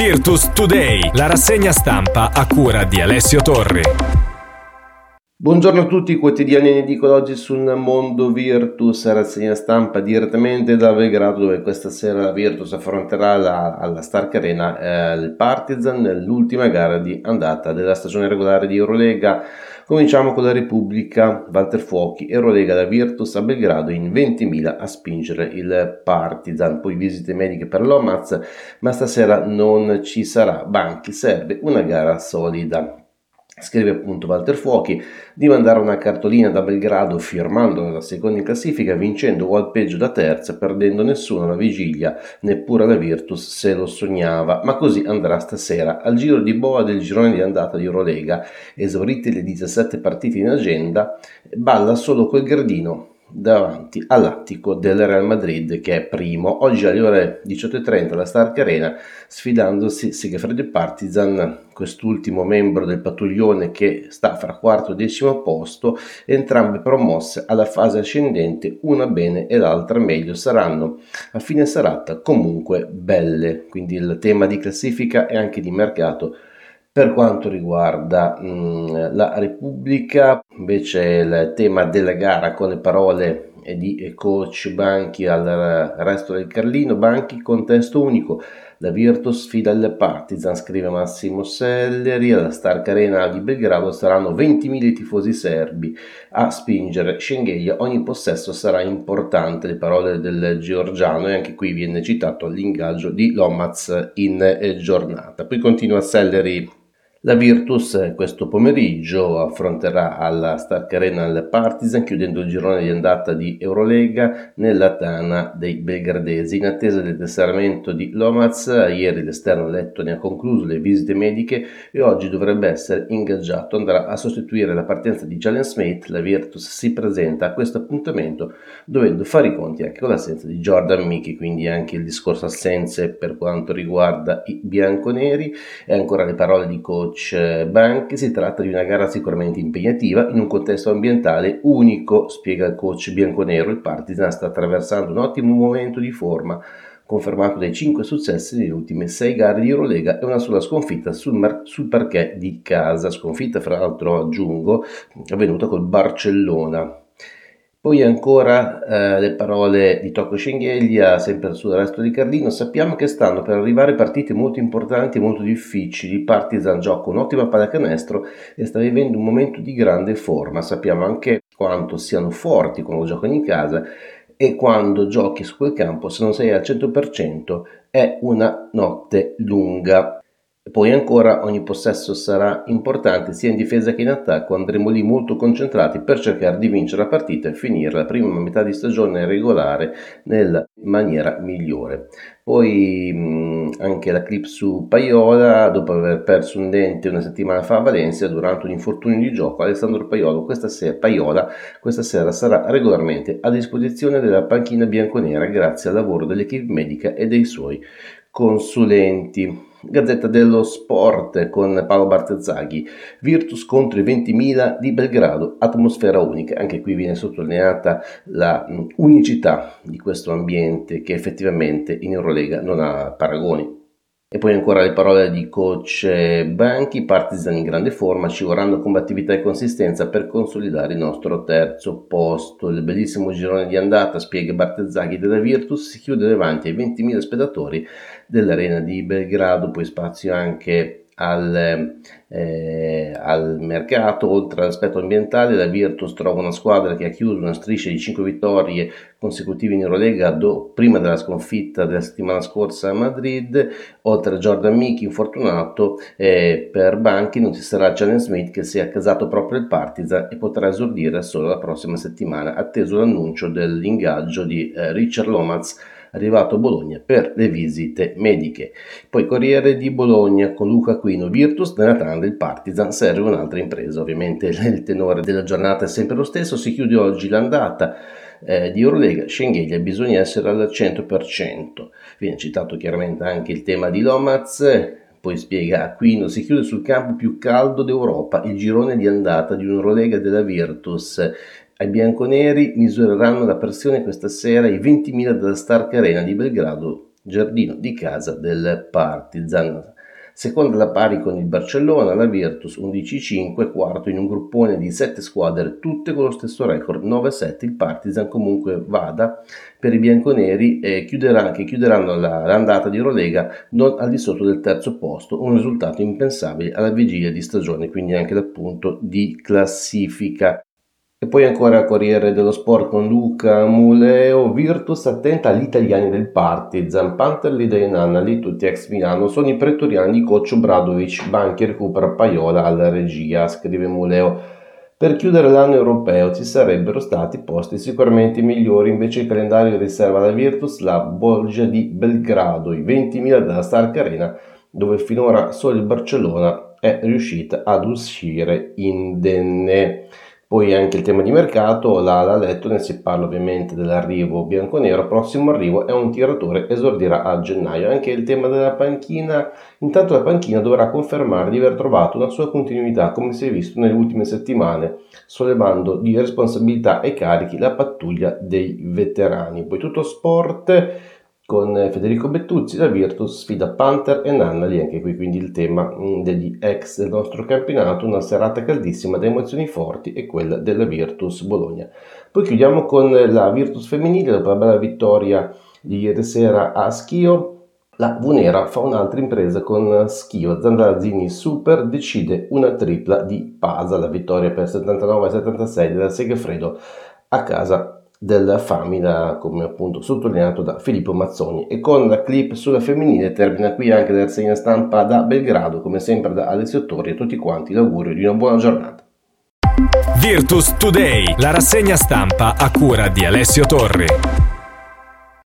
Virtus Today, la rassegna stampa a cura di Alessio Torri. Buongiorno a tutti, quotidiani in edicola oggi sul Mondo Virtus, rassegna stampa direttamente da Belgrado, dove questa sera la Virtus affronterà alla Stark Arena il Partizan, l'ultima gara di andata della stagione regolare di Eurolega. Cominciamo con la Repubblica, Valter Fuochi, Eurolega, da Virtus a Belgrado in 20.000 a spingere il Partizan, poi visite mediche per Lomaž, ma stasera non ci sarà Banchi, serve una gara solida. Scrive appunto Valter Fuochi di mandare una cartolina da Belgrado firmando la seconda in classifica, vincendo o al peggio la terza, perdendo nessuno alla vigilia, neppure la Virtus se lo sognava, ma così andrà stasera al giro di boa del girone di andata di Eurolega. Esaurite le 17 partite in agenda, balla solo col gradino davanti all'attico del Real Madrid, che è primo. Oggi alle ore 18.30 alla Stark Arena, sfidandosi Segafredo e Partizan, quest'ultimo membro del pattuglione che sta fra quarto e decimo posto, entrambe promosse alla fase ascendente, una bene e l'altra meglio, saranno a fine serata comunque belle. Quindi il tema di classifica e anche di mercato per quanto riguarda la Repubblica. Invece il tema della gara con le parole di coach Banchi al resto del Carlino: Banchi, contesto unico, la Virtus sfida il Partizan, scrive Massimo Selleri. Alla Stark Arena di Belgrado saranno 20.000 tifosi serbi a spingere Shengelia, ogni possesso sarà importante, le parole del georgiano, e anche qui viene citato l'ingaggio di Lomaž in giornata. Poi continua Selleri: la Virtus questo pomeriggio affronterà alla Stark Arena il Partizan, chiudendo il girone di andata di Eurolega nella tana dei belgradesi. In attesa del tesseramento di Lomaž, ieri l'esterno lettone ha concluso le visite mediche e oggi dovrebbe essere ingaggiato. Andrà a sostituire la partenza di Jalen Smith. La Virtus si presenta a questo appuntamento dovendo fare i conti anche con l'assenza di Jordan Mickey, quindi anche il discorso assenze per quanto riguarda i bianconeri. E ancora le parole di coach Banchi: si tratta di una gara sicuramente impegnativa in un contesto ambientale unico, spiega il coach bianconero. Il Partizan sta attraversando un ottimo momento di forma, confermato dai 5 successi nelle ultime 6 gare di Eurolega e una sola sconfitta sul parquet di casa, sconfitta fra l'altro, aggiungo, avvenuta col Barcellona. Poi ancora le parole di Toko Shengelia, sempre sul resto di Carlino: sappiamo che stanno per arrivare partite molto importanti e molto difficili. Partizan gioca un'ottima pallacanestro e sta vivendo un momento di grande forma. Sappiamo anche quanto siano forti quando giocano in casa, e quando giochi su quel campo, se non sei al 100%, è una notte lunga. Poi ancora: ogni possesso sarà importante sia in difesa che in attacco, andremo lì molto concentrati per cercare di vincere la partita e finire la prima metà di stagione regolare nella maniera migliore. Poi anche la clip su Paiola: dopo aver perso un dente una settimana fa a Valencia durante un infortunio di gioco, Alessandro Paiola questa sera sarà regolarmente a disposizione della panchina bianconera grazie al lavoro dell'equipe medica e dei suoi consulenti. Gazzetta dello Sport con Paolo Bartezzaghi: Virtus contro i 20.000 di Belgrado, atmosfera unica. Anche qui viene sottolineata la unicità di questo ambiente, che effettivamente in Eurolega non ha paragoni. E poi ancora le parole di coach Banchi: Partizan in grande forma, ci vorranno combattività e consistenza per consolidare il nostro terzo posto. Il bellissimo girone di andata, spiega Bartezzaghi, della Virtus si chiude davanti ai 20.000 spettatori dell'Arena di Belgrado. Poi spazio anche al mercato. Oltre all'aspetto ambientale, la Virtus trova una squadra che ha chiuso una striscia di 5 vittorie consecutive in Eurolega prima della sconfitta della settimana scorsa a Madrid. Oltre a Jordan Mickey infortunato, per Banchi non ci sarà Jalen Smith, che si è accasato proprio il Partizan e potrà esordire solo la prossima settimana, atteso l'annuncio dell'ingaggio di Richard Lomaž, arrivato a Bologna per le visite mediche. Poi Corriere di Bologna con Luca Aquino: Virtus nella tana del Partizan, serve un'altra impresa. Ovviamente il tenore della giornata è sempre lo stesso, si chiude oggi l'andata di Eurolega, Shengelia bisogna essere al 100%. Viene citato chiaramente anche il tema di Lomaž. Poi spiega Aquino: si chiude sul campo più caldo d'Europa il girone di andata di un'Eurolega della Virtus. Ai bianconeri misureranno la pressione questa sera i 20.000 della Stark Arena di Belgrado, giardino di casa del Partizan. Seconda la pari con il Barcellona, la Virtus 11-5, quarto in un gruppone di 7 squadre, tutte con lo stesso record 9-7, il Partizan comunque vada per i bianconeri e chiuderanno l'andata di Eurolega non al di sotto del terzo posto, un risultato impensabile alla vigilia di stagione, quindi anche dal punto di classifica. E poi ancora Corriere dello Sport con Luca Muleo, Virtus attenta agli italiani del Partizan, Zampatelli dei Nanna, lì tutti ex Milano, sono i pretoriani di Coccio Bradovic, Banchi recupera Paiola alla regia, scrive Muleo. Per chiudere l'anno europeo ci sarebbero stati posti sicuramente migliori, invece il calendario riserva alla Virtus la bolgia di Belgrado, i 20.000 della Stark Arena, dove finora solo il Barcellona è riuscita ad uscire indenne. Poi anche il tema di mercato, l'ala lettone, si parla ovviamente dell'arrivo bianconero, prossimo arrivo è un tiratore, esordirà a gennaio. Anche il tema della panchina, intanto la panchina dovrà confermare di aver trovato una sua continuità come si è visto nelle ultime settimane, sollevando di responsabilità e carichi la pattuglia dei veterani. Poi tutto sport con Federico Bettuzzi, la Virtus sfida Panther e Nanna, lì anche qui quindi il tema degli ex del nostro campionato, una serata caldissima, da emozioni forti e quella della Virtus Bologna. Poi chiudiamo con la Virtus femminile, dopo la bella vittoria di ieri sera a Schio, la Vunera fa un'altra impresa con Schio, Zandarazzini super, decide una tripla di Pasa, la vittoria per 79-76 della Segafredo a casa della Famila, come appunto sottolineato da Filippo Mazzoni. E con la clip sulla femminile termina qui anche la rassegna stampa da Belgrado, come sempre da Alessio Torri, e tutti quanti l'augurio di una buona giornata. Virtus Today, la rassegna stampa a cura di Alessio Torri.